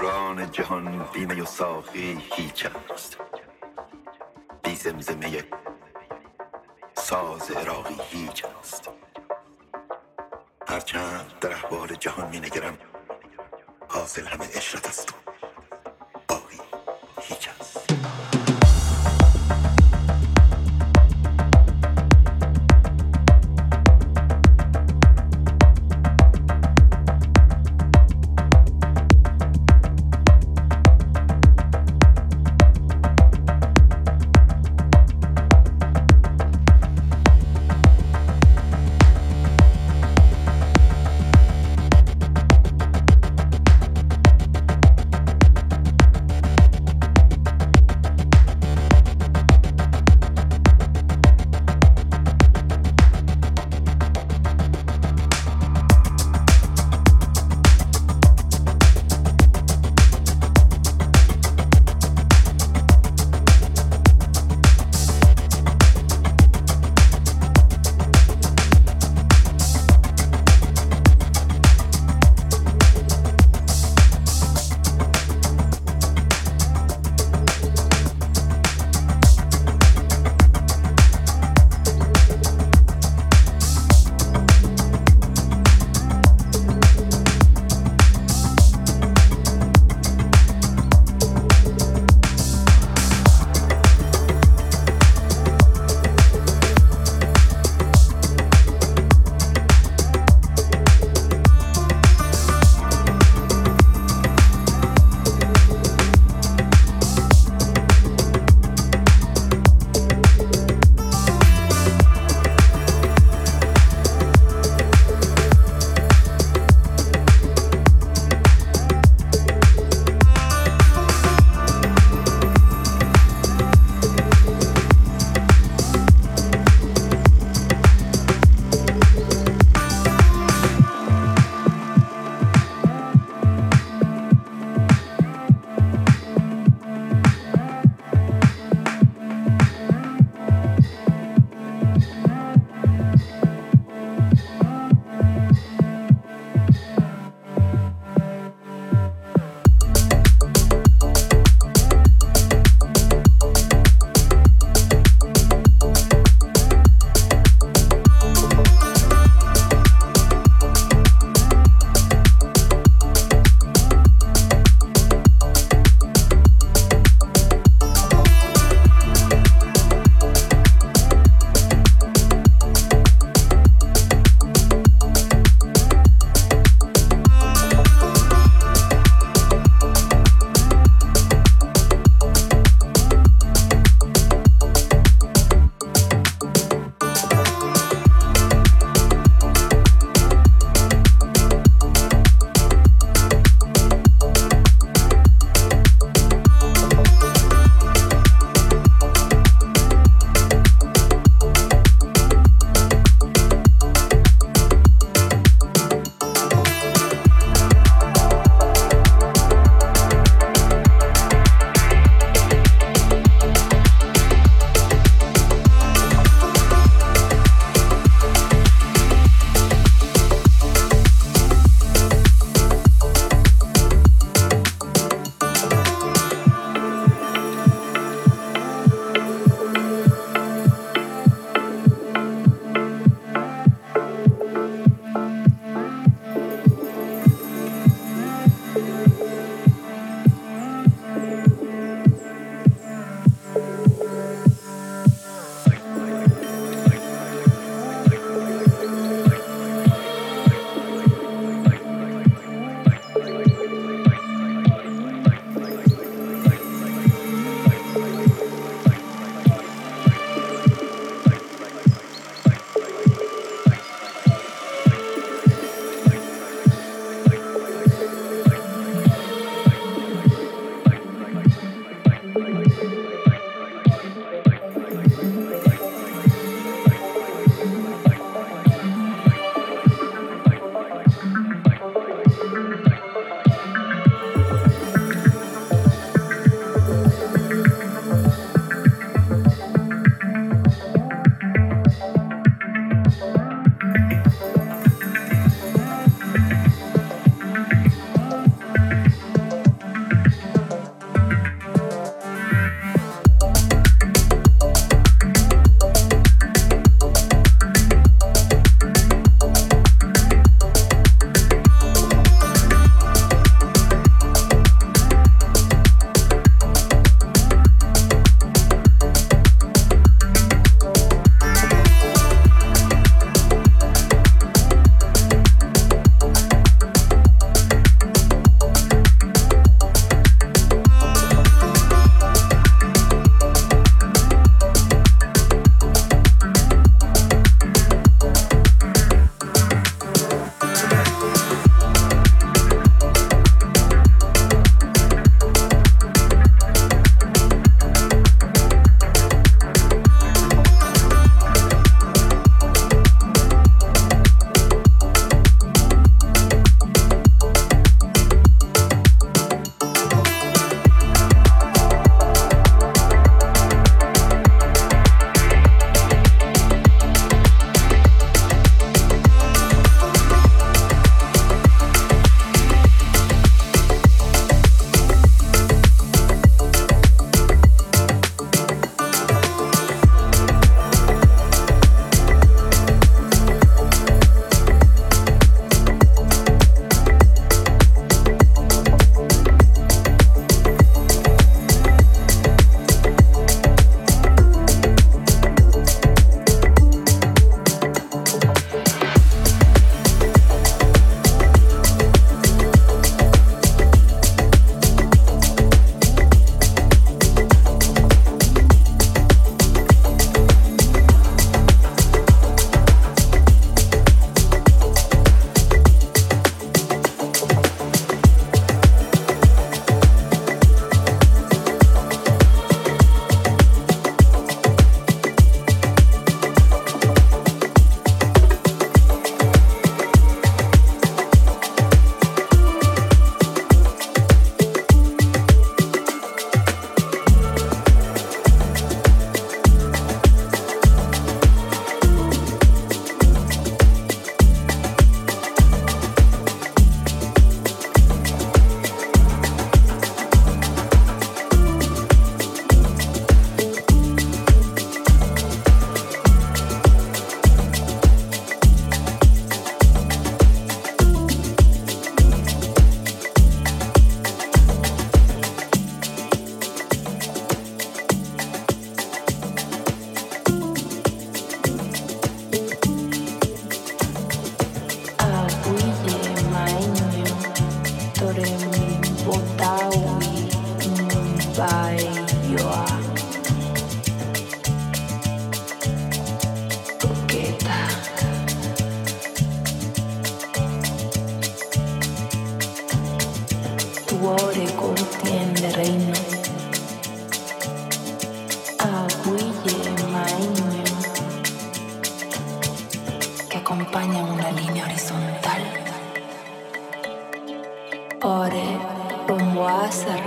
دوران جهان بیمه و ساقی هیچ است، بی زمزمه ساز عراقی هیچ است. هرچند در احوال جهان می نگرم، حاصل همه عشرت است.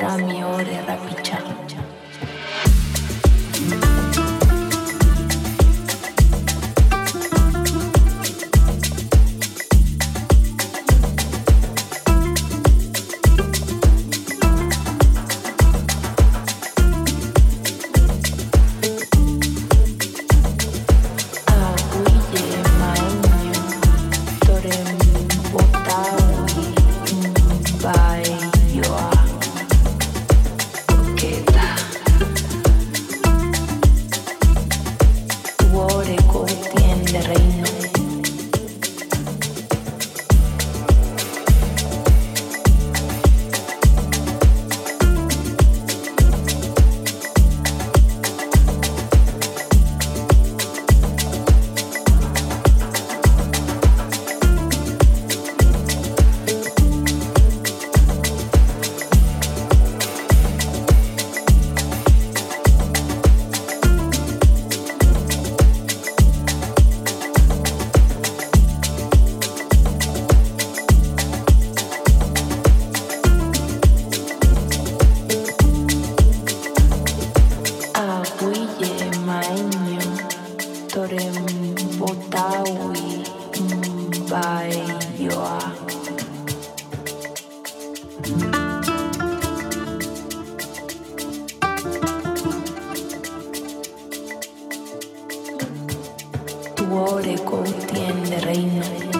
Rami ore rapicha. Cuore contiene reino.